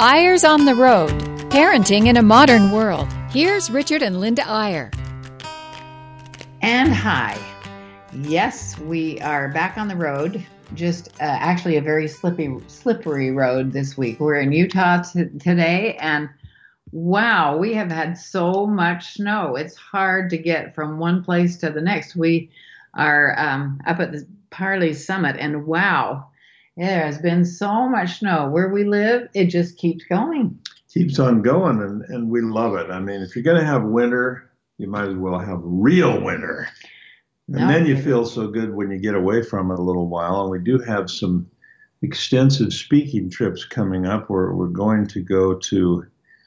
Eyre's on the Road, Parenting in a Modern World. Here's Richard and Linda Eyre. And hi. Yes, we are back on the road. Just actually a very slippery road this week. We're in Utah today, and wow, we have had so much snow. It's hard to get from one place to the next. We are up at the Parley Summit, and wow, there has been so much snow. Where we live, it just keeps going. Keeps on going, and we love it. I mean, if you're going to have winter, you might as well have real winter. And no, then you feel so good when you get away from it a little while. And we do have some extensive speaking trips coming up where we're going to go to,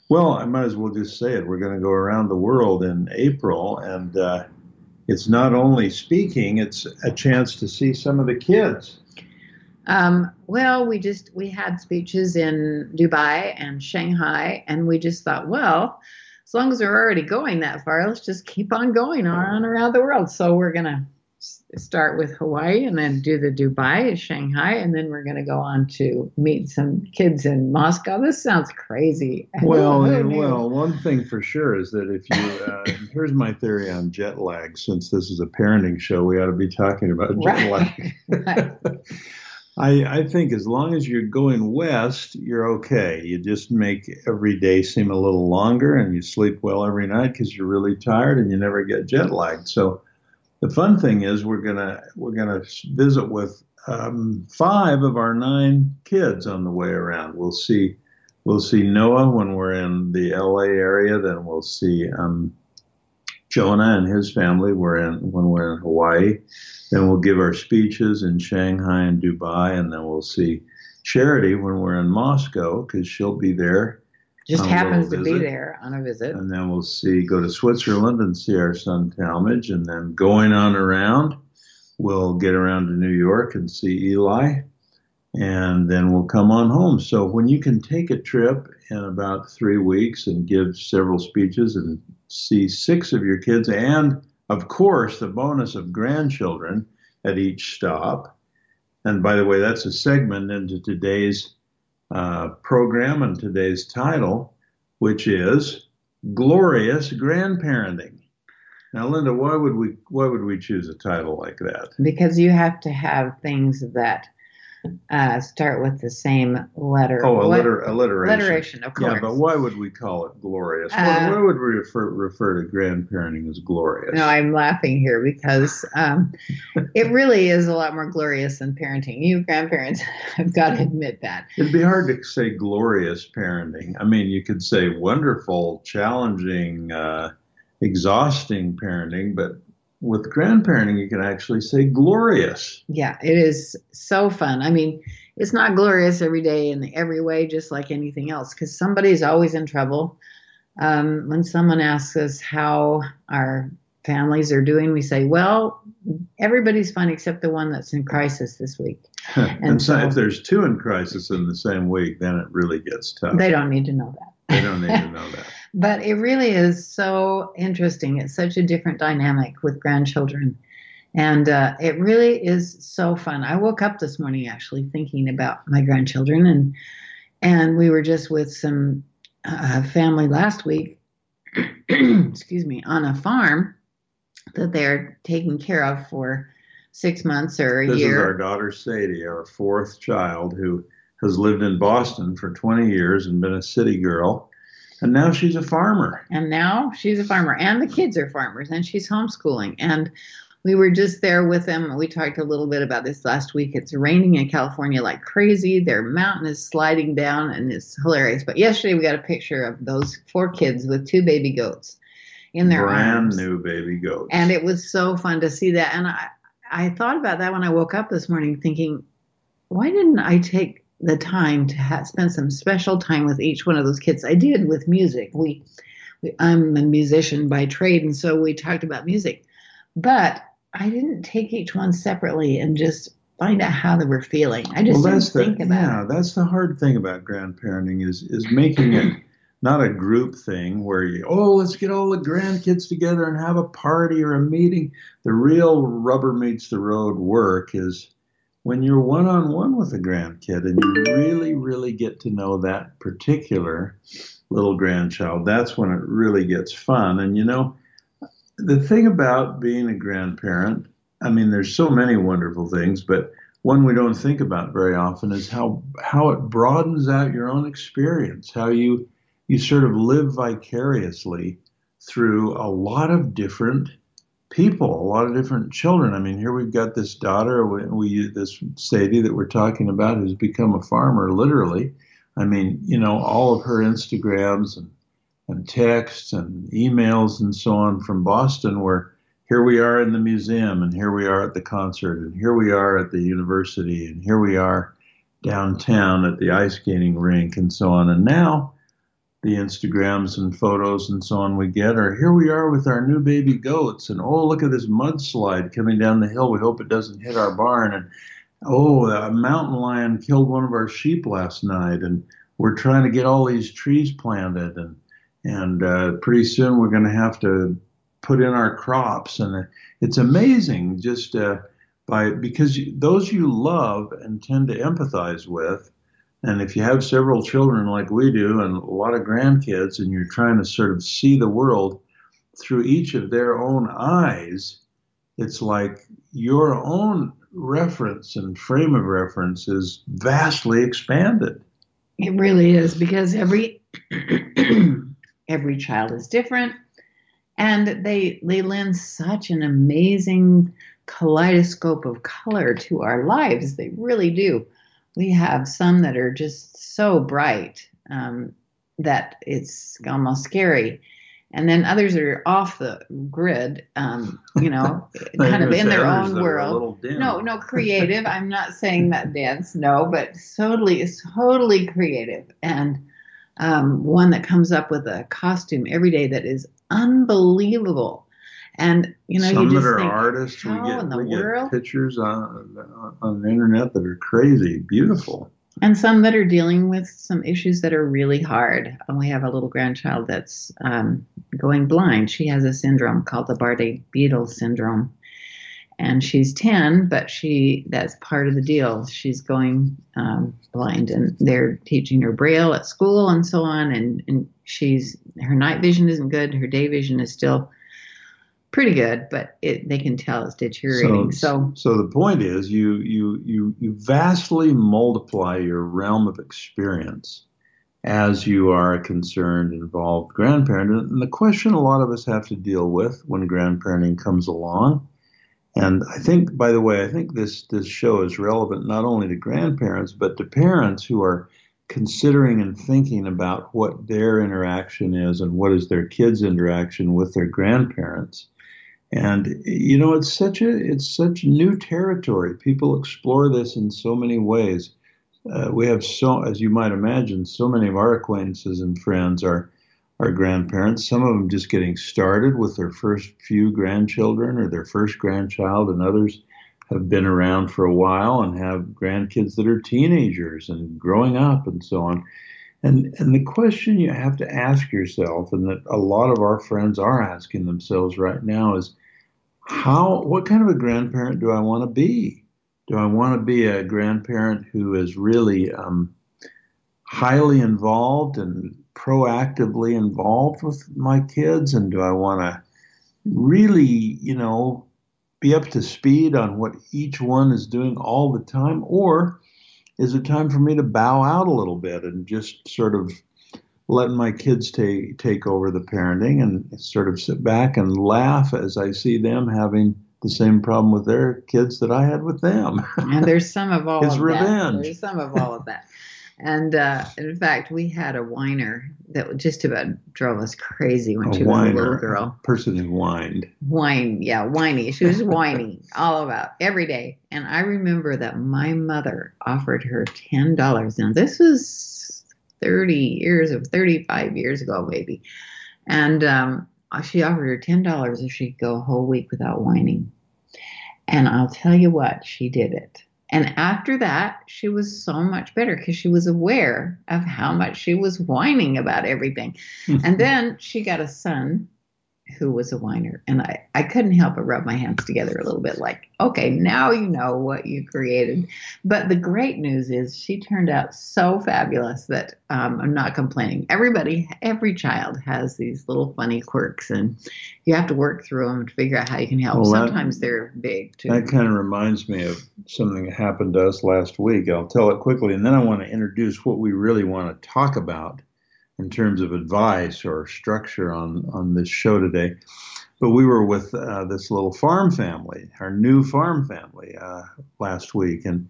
well, I might as well just say it. We're going to go around the world in April, and it's not only speaking, it's a chance to see some of the kids. Well, we had speeches in Dubai and Shanghai, and we just thought, well, as long as we're already going that far, let's just keep on going on around the world. So we're going to start with Hawaii and then do the Dubai, Shanghai, and then we're going to go on to meet some kids in Moscow. This sounds crazy. Well, one thing for sure is that if you, here's my theory on jet lag. Since this is a parenting show, we ought to be talking about jet lag. Right. I think as long as you're going west, you're okay. You just make every day seem a little longer, and you sleep well every night because you're really tired and you never get jet lagged. So the fun thing is we're gonna visit with 5 of our 9 kids on the way around. We'll see Noah when we're in the L.A. area. Then we'll see Shona and his family when we're in Hawaii. Then we'll give our speeches in Shanghai and Dubai, and then we'll see Charity when we're in Moscow, because she'll be there. Just happens to be there on a visit. And then we'll go to Switzerland and see our son Talmadge, and then going on around, we'll get around to New York and see Eli, and then we'll come on home. So when you can take a trip in about 3 weeks and give several speeches and see 6 of your kids, and of course, the bonus of grandchildren at each stop. And by the way, that's a segment into today's program and today's title, which is Glorious Grandparenting. Now, Linda, why would we choose a title like that? Because you have to have things that start with the same letter. Oh, alliteration, of course. Yeah, but why would we call it glorious? Why would we refer to grandparenting as glorious? No, I'm laughing here because it really is a lot more glorious than parenting. You grandparents have got to admit that. It'd be hard to say glorious parenting. I mean, you could say wonderful, challenging, exhausting parenting, but with grandparenting, you can actually say glorious. Yeah, it is so fun. I mean, it's not glorious every day in every way, just like anything else, because somebody's always in trouble. When someone asks us how our families are doing, we say, well, everybody's fine except the one that's in crisis this week. And so if there's 2 in crisis in the same week, then it really gets tough. They don't need to know that. They don't need to know that. But it really is so interesting. It's such a different dynamic with grandchildren. And it really is so fun. I woke up this morning actually thinking about my grandchildren. And we were just with some family last week, excuse me, on a farm that they're taking care of for 6 months or a year. This is our daughter Sadie, our 4th child, who has lived in Boston for 20 years and been a city girl. And now she's a farmer. And the kids are farmers, and she's homeschooling. And we were just there with them. We talked a little bit about this last week. It's raining in California like crazy. Their mountain is sliding down, and it's hilarious. But yesterday we got a picture of those 4 kids with 2 baby goats in their arms. Brand new baby goats. And it was so fun to see that. And I thought about that when I woke up this morning thinking, why didn't I take the time to spend some special time with each one of those kids? I did with music. I'm a musician by trade, and so we talked about music. But I didn't take each one separately and just find out how they were feeling. I just didn't think about it. Yeah, that's the hard thing about grandparenting is making it not a group thing where let's get all the grandkids together and have a party or a meeting. The real rubber meets the road work is when you're one-on-one with a grandkid and you really, really get to know that particular little grandchild, that's when it really gets fun. And, you know, the thing about being a grandparent, I mean, there's so many wonderful things, but one we don't think about very often is how it broadens out your own experience, how you sort of live vicariously through a lot of different people, a lot of different children. I mean, here we've got this daughter, this Sadie that we're talking about, who's become a farmer, literally. I mean, you know, all of her Instagrams and texts and emails and so on from Boston were, here we are in the museum, and here we are at the concert, and here we are at the university, and here we are downtown at the ice skating rink, and so on. And now the Instagrams and photos and so on we get are, here we are with our new baby goats, and oh, look at this mudslide coming down the hill. We hope it doesn't hit our barn. And oh, a mountain lion killed one of our sheep last night, and we're trying to get all these trees planted, and pretty soon we're going to have to put in our crops. And it's amazing just because those you love and tend to empathize with. And if you have several children like we do and a lot of grandkids, and you're trying to sort of see the world through each of their own eyes, it's like your own reference and frame of reference is vastly expanded. It really is, because every child is different. And they lend such an amazing kaleidoscope of color to our lives. They really do. We have some that are just so bright that it's almost scary. And then others are off the grid, kind of in their own world. No, creative. I'm not saying that dance, no, but totally creative. And one that comes up with a costume every day that is unbelievable. And some you just that are think, artists, we get pictures on the internet that are crazy beautiful, and some that are dealing with some issues that are really hard. And we have a little grandchild that's going blind. She has a syndrome called the Bardet-Biedl syndrome, and she's 10, but that's part of the deal. She's going blind, and they're teaching her Braille at school and so on, and her night vision isn't good. Her day vision is still pretty good, but they can tell it's deteriorating. So the point is, you vastly multiply your realm of experience as you are a concerned, involved grandparent. And the question a lot of us have to deal with when grandparenting comes along, and I think, by the way, this show is relevant not only to grandparents, but to parents who are considering and thinking about what their interaction is and what is their kids' interaction with their grandparents. And, you know, it's such new territory. People explore this in so many ways. We have as you might imagine, so many of our acquaintances and friends are grandparents. Some of them just getting started with their first few grandchildren or their first grandchild, and others have been around for a while and have grandkids that are teenagers and growing up and so on. And the question you have to ask yourself, and that a lot of our friends are asking themselves right now, is what kind of a grandparent do I want to be? Do I want to be a grandparent who is really highly involved and proactively involved with my kids? And do I want to really, be up to speed on what each one is doing all the time? Or is it time for me to bow out a little bit and just sort of let my kids take over the parenting and sort of sit back and laugh as I see them having the same problem with their kids that I had with them? And there's some of all of revenge. There's some of all of that. And in fact, we had a whiner that just about drove us crazy when she was a little girl. A person who whined. Whiny. She was whiny all about every day. And I remember that my mother offered her $10. Now, this was 35 years ago, maybe. And she offered her $10 if she could go a whole week without whining. And I'll tell you what, she did it. And after that, she was so much better because she was aware of how much she was whining about everything. And then she got a son who was a whiner. And I couldn't help but rub my hands together a little bit like, okay, now you know what you created. But the great news is she turned out so fabulous that I'm not complaining. Every child has these little funny quirks, and you have to work through them to figure out how you can help. Well, sometimes they're big, too. That kind of reminds me of something that happened to us last week. I'll tell it quickly, and then I want to introduce what we really want to talk about in terms of advice or structure on this show today. But we were with this little farm family, our new farm family, last week. And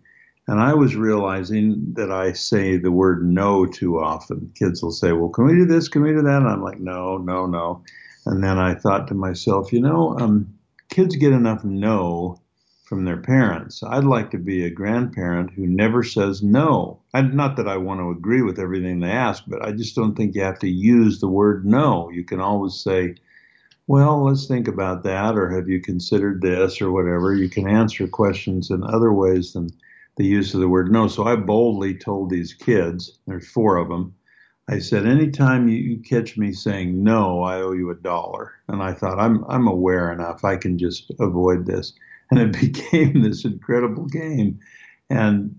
I was realizing that I say the word no too often. Kids will say, well, can we do this? Can we do that? And I'm like, no, no, no. And then I thought to myself, kids get enough no from their parents. I'd like to be a grandparent who never says no. Not that I want to agree with everything they ask, but I just don't think you have to use the word no. You can always say, well, let's think about that, or have you considered this, or whatever. You can answer questions in other ways than the use of the word no. So I boldly told these kids, there's four of them, I said, anytime you catch me saying no, I owe you $1. And I thought, I'm aware enough, I can just avoid this. And it became this incredible game. And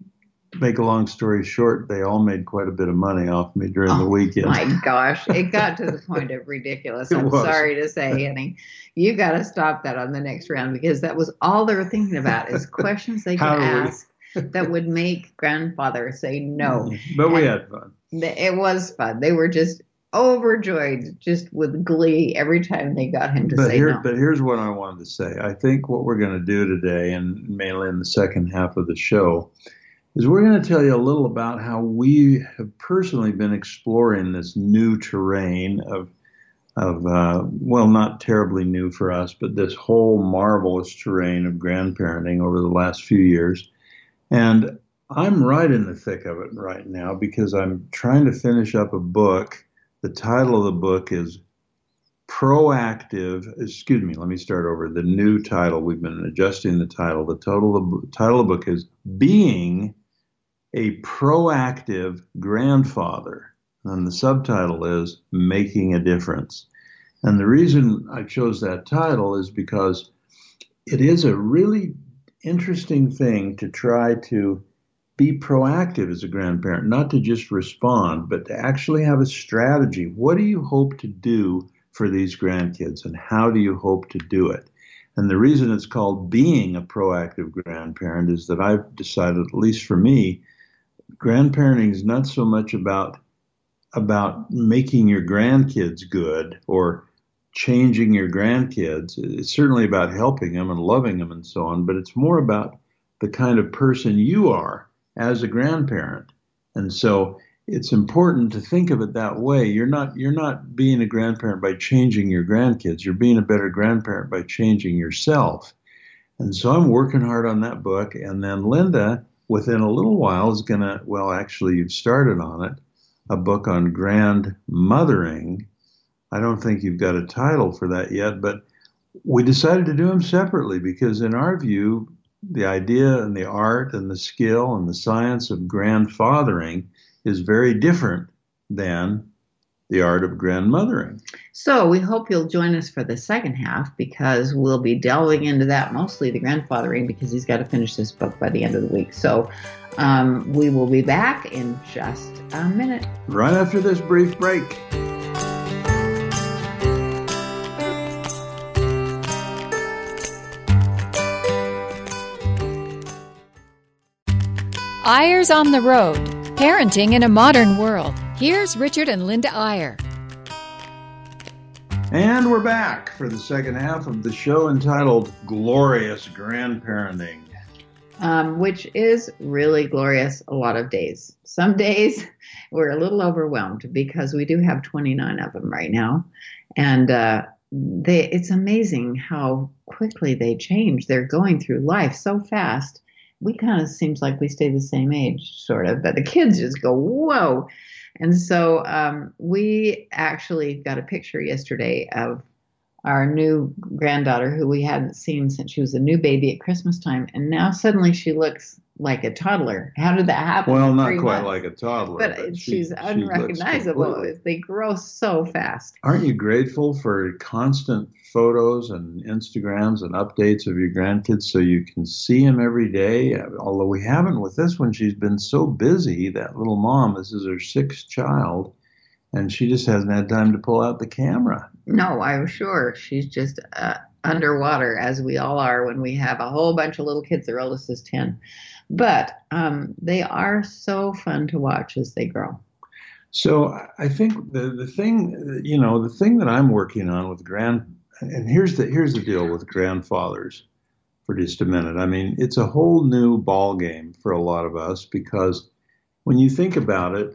make a long story short, they all made quite a bit of money off me during the weekend. Oh, my gosh. It got to the point of ridiculous. Sorry to say, Annie. You got to stop that on the next round, because that was all they were thinking about is questions they could ask that would make grandfather say no. But we had fun. It was fun. They were just overjoyed, just with glee every time they got him to say no. But here's what I wanted to say. I think what we're going to do today, and mainly in the second half of the show, is we're going to tell you a little about how we have personally been exploring this new terrain of well, not terribly new for us, but this whole marvelous terrain of grandparenting over the last few years. And I'm right in the thick of it right now, because I'm trying to finish up a book. The title of the book is The new title, we've been adjusting the title. The title of the book is Being a Proactive Grandfather. And the subtitle is Making a Difference. And the reason I chose that title is because it is a really interesting thing to try to be proactive as a grandparent, not to just respond, but to actually have a strategy. What do you hope to do for these grandkids, and how do you hope to do it? And the reason it's called Being a Proactive Grandparent is that I've decided, at least for me, grandparenting is not so much about making your grandkids good or changing your grandkids. It's certainly about helping them and loving them and so on, but it's more about the kind of person you are as a grandparent. And so it's important to think of it that way. You're not being a grandparent by changing your grandkids. You're being a better grandparent by changing yourself. And so I'm working hard on that book. And then Linda, within a little while, is going to, well, actually, you've started on it, a book on grandmothering. I don't think you've got a title for that yet, but we decided to do them separately because, in our view, the idea and the art and the skill and the science of grandfathering is very different than the art of grandmothering. So we hope you'll join us for the second half, because we'll be delving into that, mostly the grandfathering, because he's got to finish this book by the end of the week. So we will be back in just a minute. Right after this brief break. Eyre's on the Road, Parenting in a Modern World. Here's Richard and Linda Eyre. And we're back for the second half of the show entitled Glorious Grandparenting. Which is really glorious a lot of days. Some days we're a little overwhelmed because we do have 29 of them right now. And it's amazing how quickly they change. They're going through life so fast. We kind of seems like we stay the same age, sort of, but the kids just go, whoa. And so we actually got a picture yesterday of our new granddaughter, who we hadn't seen since she was a new baby at Christmas time, and now suddenly she looks like a toddler. How did that happen? Well, not quite like a toddler, but she's unrecognizable. They grow so fast. Aren't you grateful for constant photos and Instagrams and updates of your grandkids so you can see them every day? Although we haven't with this one. She's been so busy, that little mom. This is her sixth child, and she just hasn't had time to pull out the camera. No, I'm sure. She's just underwater, as we all are when we have a whole bunch of little kids. Their oldest is 10. But they are so fun to watch as they grow. So I think the thing that I'm working on with here's the deal with grandfathers for just a minute. I mean, it's a whole new ball game for a lot of us, because when you think about it,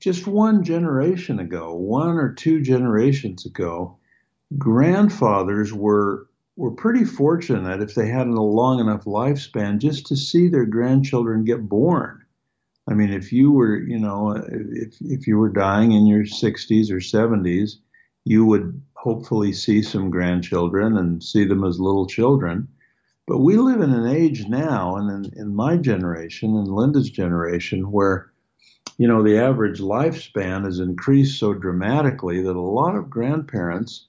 just one or two generations ago, grandfathers were pretty fortunate if they had a long enough lifespan just to see their grandchildren get born. I mean, if you were, if you were dying in your 60s or 70s, you would hopefully see some grandchildren and see them as little children. But we live in an age now, and in my generation and Linda's generation, where the average lifespan has increased so dramatically that a lot of grandparents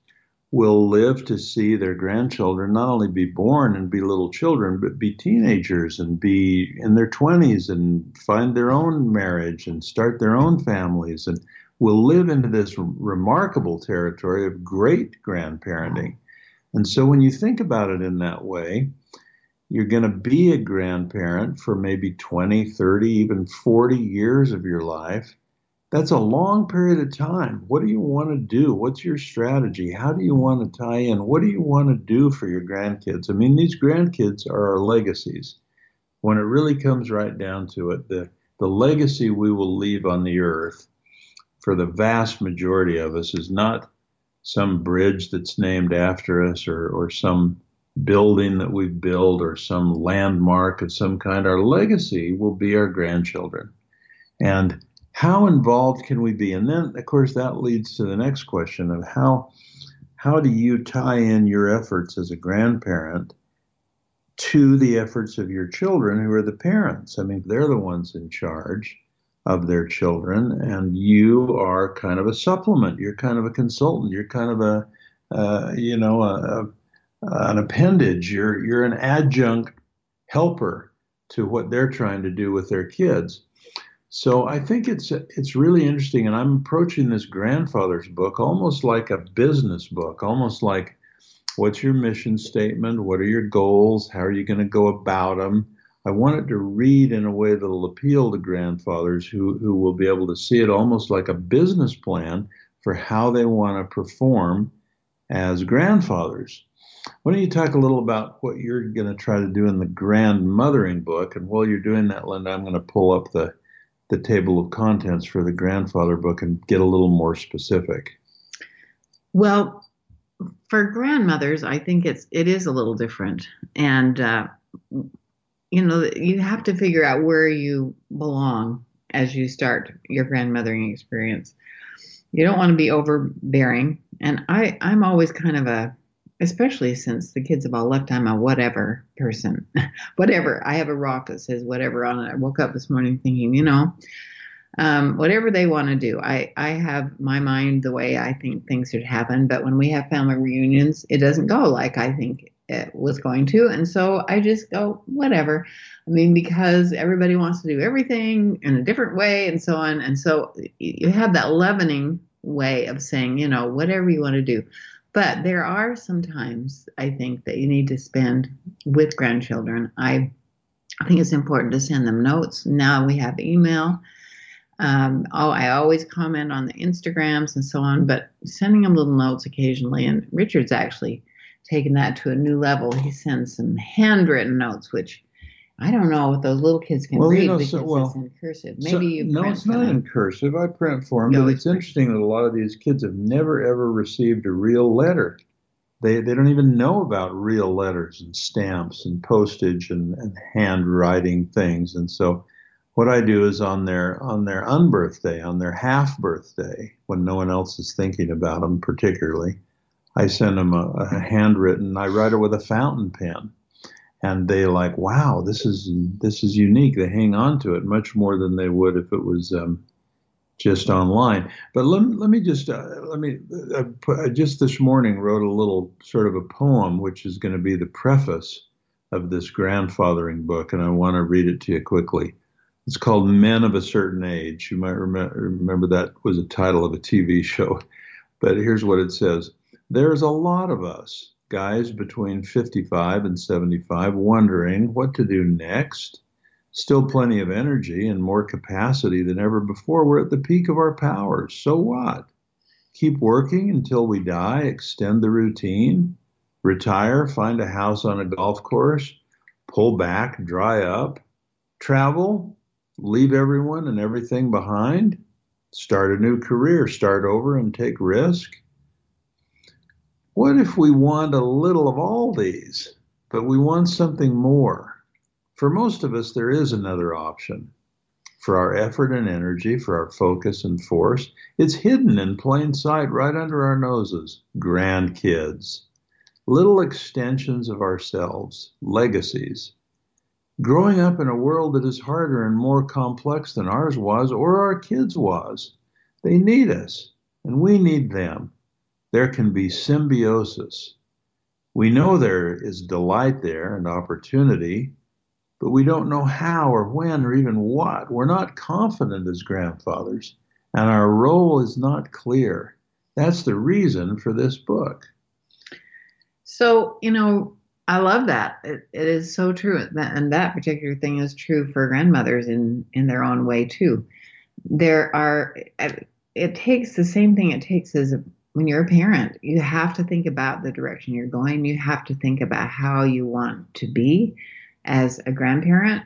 will live to see their grandchildren not only be born and be little children, but be teenagers and be in their 20s and find their own marriage and start their own families, and will live into this remarkable territory of great grandparenting. And so when you think about it in that way, you're going to be a grandparent for maybe 20, 30, even 40 years of your life. That's a long period of time. What do you want to do? What's your strategy? How do you want to tie in? What do you want to do for your grandkids? I mean, these grandkids are our legacies. When it really comes right down to it, the legacy we will leave on the earth for the vast majority of us is not some bridge that's named after us or some building that we build or some landmark of some kind. Our legacy will be our grandchildren. And how involved can we be? And then, of course, that leads to the next question of how do you tie in your efforts as a grandparent to the efforts of your children, who are the parents? I mean, they're the ones in charge of their children, and you are kind of a supplement. You're kind of a consultant. You're kind of an appendage. You're an adjunct helper to what they're trying to do with their kids. So I think it's really interesting, and I'm approaching this grandfather's book almost like a business book, almost like, what's your mission statement? What are your goals? How are you going to go about them? I want it to read in a way that'll appeal to grandfathers who will be able to see it almost like a business plan for how they want to perform as grandfathers. Why don't you talk a little about what you're going to try to do in the grandmothering book? And while you're doing that, Linda, I'm going to pull up the table of contents for the grandfather book and get a little more specific. Well, for grandmothers, I think it is a little different. And, you have to figure out where you belong as you start your grandmothering experience. You don't want to be overbearing. And I'm always kind of especially since the kids have all left, I'm a whatever person. Whatever. I have a rock that says whatever on it. I woke up this morning thinking, whatever they want to do. I have my mind the way I think things should happen. But when we have family reunions, it doesn't go like I think it was going to. And so I just go, whatever. I mean, because everybody wants to do everything in a different way and so on. And so you have that leavening way of saying, whatever you want to do. But there are some times, I think, that you need to spend with grandchildren. I think it's important to send them notes. Now we have email. I always comment on the Instagrams and so on, but sending them little notes occasionally. And Richard's actually taken that to a new level. He sends some handwritten notes, which I don't know what those little kids can read because it's in cursive. It's not in cursive. I print for them. No, but it's interesting that a lot of these kids have never, ever received a real letter. They don't even know about real letters and stamps and postage and handwriting things. And so what I do is on their unbirthday, on their half-birthday, when no one else is thinking about them particularly, I send them a handwritten, I write it with a fountain pen. And they like, wow, this is unique. They hang on to it much more than they would if it was just online. But let me just this morning wrote a little sort of a poem, which is going to be the preface of this grandfathering book, and I want to read it to you quickly. It's called Men of a Certain Age. You might remember that was a title of a TV show. But here's what it says. There's a lot of us, guys between 55 and 75, wondering what to do next. Still plenty of energy and more capacity than ever before. We're at the peak of our powers. So what? Keep working until we die, extend the routine, retire, find a house on a golf course, pull back, dry up, travel, leave everyone and everything behind, start a new career, start over and take risk. What if we want a little of all these, but we want something more? For most of us, there is another option. For our effort and energy, for our focus and force, it's hidden in plain sight right under our noses. Grandkids, little extensions of ourselves, legacies. Growing up in a world that is harder and more complex than ours was or our kids' was. They need us, and we need them. There can be symbiosis. We know there is delight there and opportunity, but we don't know how or when or even what. We're not confident as grandfathers, and our role is not clear. That's the reason for this book. So, I love that. It is so true. And that particular thing is true for grandmothers in their own way, too. It takes the same thing it takes as when you're a parent. You have to think about the direction you're going. You have to think about how you want to be as a grandparent,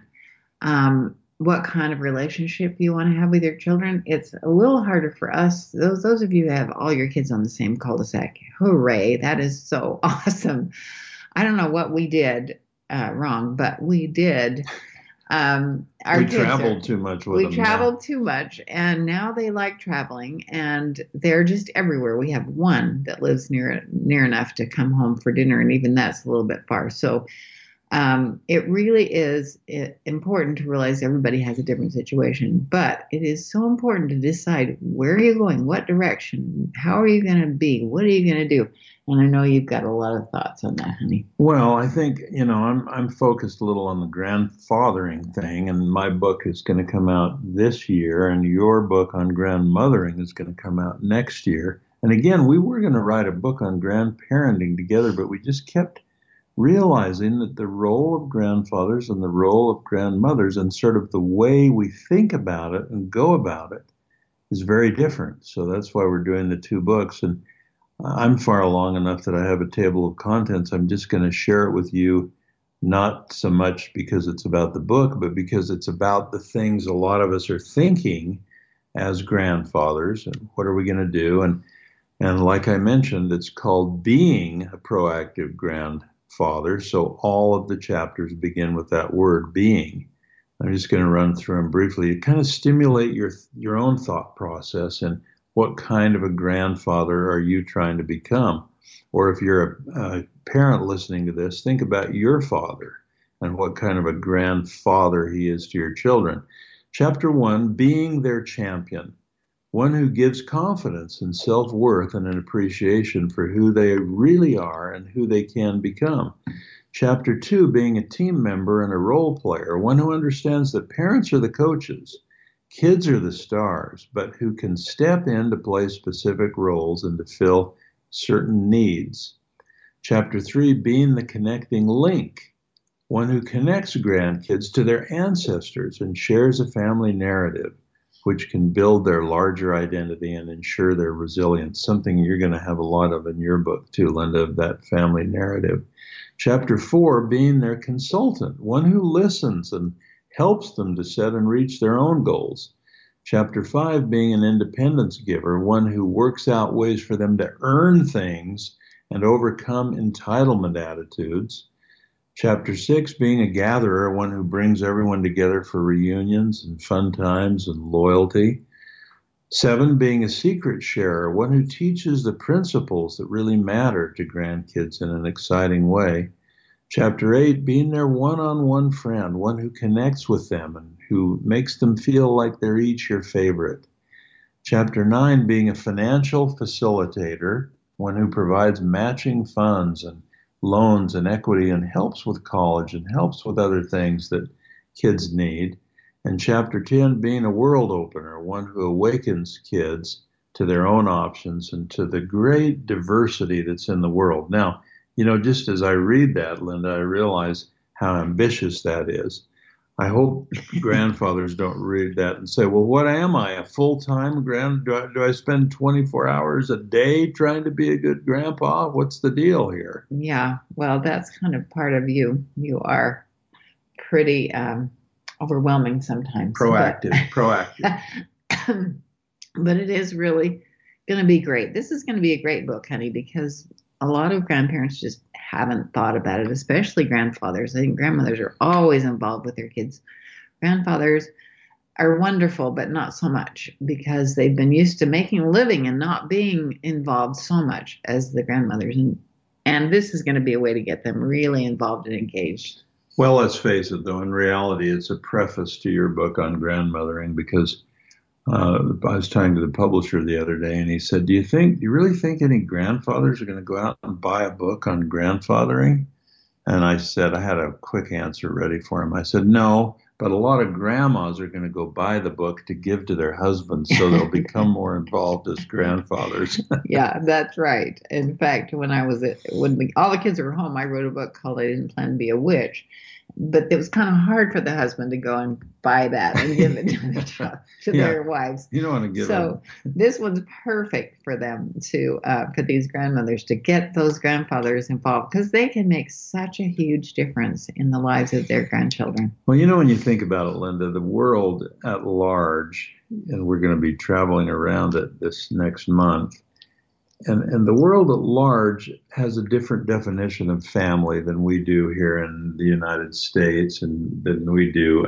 what kind of relationship you want to have with your children. It's a little harder for us. Those of you who have all your kids on the same cul-de-sac, hooray, that is so awesome. I don't know what we did wrong, but we did. We traveled too much, and now they like traveling, and they're just everywhere. We have one that lives near enough to come home for dinner, and even that's a little bit far. So it really is important to realize everybody has a different situation, but it is so important to decide where are you going, what direction, how are you going to be, what are you going to do? And I know you've got a lot of thoughts on that, honey. Well, I think, I'm focused a little on the grandfathering thing, and my book is going to come out this year, and your book on grandmothering is going to come out next year. And again, we were going to write a book on grandparenting together, but we just kept realizing that the role of grandfathers and the role of grandmothers and sort of the way we think about it and go about it is very different. So that's why we're doing the two books, and I'm far along enough that I have a table of contents. I'm just going to share it with you, not so much because it's about the book, but because it's about the things a lot of us are thinking as grandfathers. And what are we going to do? And like I mentioned, it's called Being a Proactive Grandfather. So all of the chapters begin with that word, being. I'm just going to run through them briefly to kind of stimulate your own thought process and what kind of a grandfather are you trying to become? Or if you're a parent listening to this, think about your father and what kind of a grandfather he is to your children. Chapter 1, Being Their Champion. One who gives confidence and self-worth and an appreciation for who they really are and who they can become. Chapter 2, Being a Team Member and a Role Player. One who understands that parents are the coaches. Kids are the stars, but who can step in to play specific roles and to fill certain needs. Chapter 3, Being the Connecting Link, one who connects grandkids to their ancestors and shares a family narrative, which can build their larger identity and ensure their resilience, something you're going to have a lot of in your book too, Linda, of that family narrative. Chapter 4, Being their Consultant, one who listens and helps them to set and reach their own goals. Chapter 5, Being an Independence Giver, one who works out ways for them to earn things and overcome entitlement attitudes. Chapter 6, Being a Gatherer, one who brings everyone together for reunions and fun times and loyalty. 7, being a secret sharer, one who teaches the principles that really matter to grandkids in an exciting way. Chapter 8, being their one-on-one friend, one who connects with them and who makes them feel like they're each your favorite. Chapter 9, being a financial facilitator, one who provides matching funds and loans and equity and helps with college and helps with other things that kids need. And Chapter 10, being a world opener, one who awakens kids to their own options and to the great diversity that's in the world. Now, you know, just as I read that, Linda, I realize how ambitious that is. I hope grandfathers don't read that and say, well, what am I, a full-time grandfather? Do I spend 24 hours a day trying to be a good grandpa? What's the deal here? Yeah, well, that's kind of part of you. You are pretty overwhelming sometimes. Proactive. But it is really going to be great. This is going to be a great book, honey, because a lot of grandparents just haven't thought about it, especially grandfathers. I think grandmothers are always involved with their kids. Grandfathers are wonderful, but not so much, because they've been used to making a living and not being involved so much as the grandmothers. And this is going to be a way to get them really involved and engaged. Well, let's face it, though. In reality, it's a preface to your book on grandmothering, because I was talking to the publisher the other day, and he said, do you really think any grandfathers are going to go out and buy a book on grandfathering? And I said, I had a quick answer ready for him. I said, no, but a lot of grandmas are going to go buy the book to give to their husbands so they'll become more involved as grandfathers. Yeah, that's right. In fact, when all the kids were home, I wrote a book called I Didn't Plan to Be a Witch. But it was kind of hard for the husband to go and buy that and give it to their wives. You don't want to give it. So this one's perfect for them for these grandmothers to get those grandfathers involved, because they can make such a huge difference in the lives of their grandchildren. Well, you know, when you think about it, Linda, the world at large, and we're going to be traveling around it this next month, And the world at large has a different definition of family than we do here in the United States, and than we do,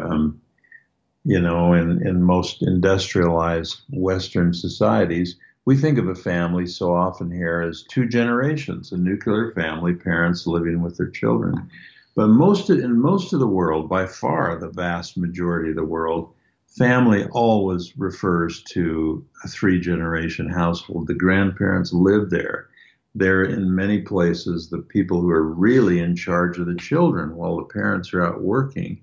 in most industrialized Western societies. We think of a family so often here as 2 generations, a nuclear family, parents living with their children. But in most of the world, by far the vast majority of the world, family always refers to a 3-generation household. The grandparents live there. They're in many places the people who are really in charge of the children while the parents are out working.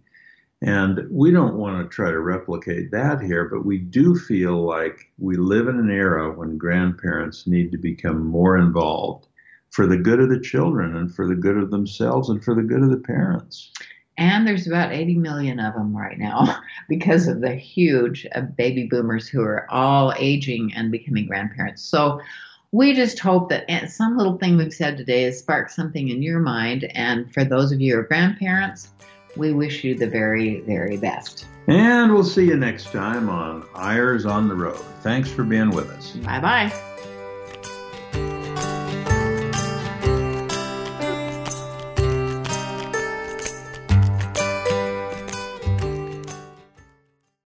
And we don't want to try to replicate that here, but we do feel like we live in an era when grandparents need to become more involved for the good of the children and for the good of themselves and for the good of the parents. And there's about 80 million of them right now because of the huge baby boomers who are all aging and becoming grandparents. So we just hope that some little thing we've said today has sparked something in your mind. And for those of you who are grandparents, we wish you the very, very best. And we'll see you next time on Eyre's on the Road. Thanks for being with us. Bye-bye.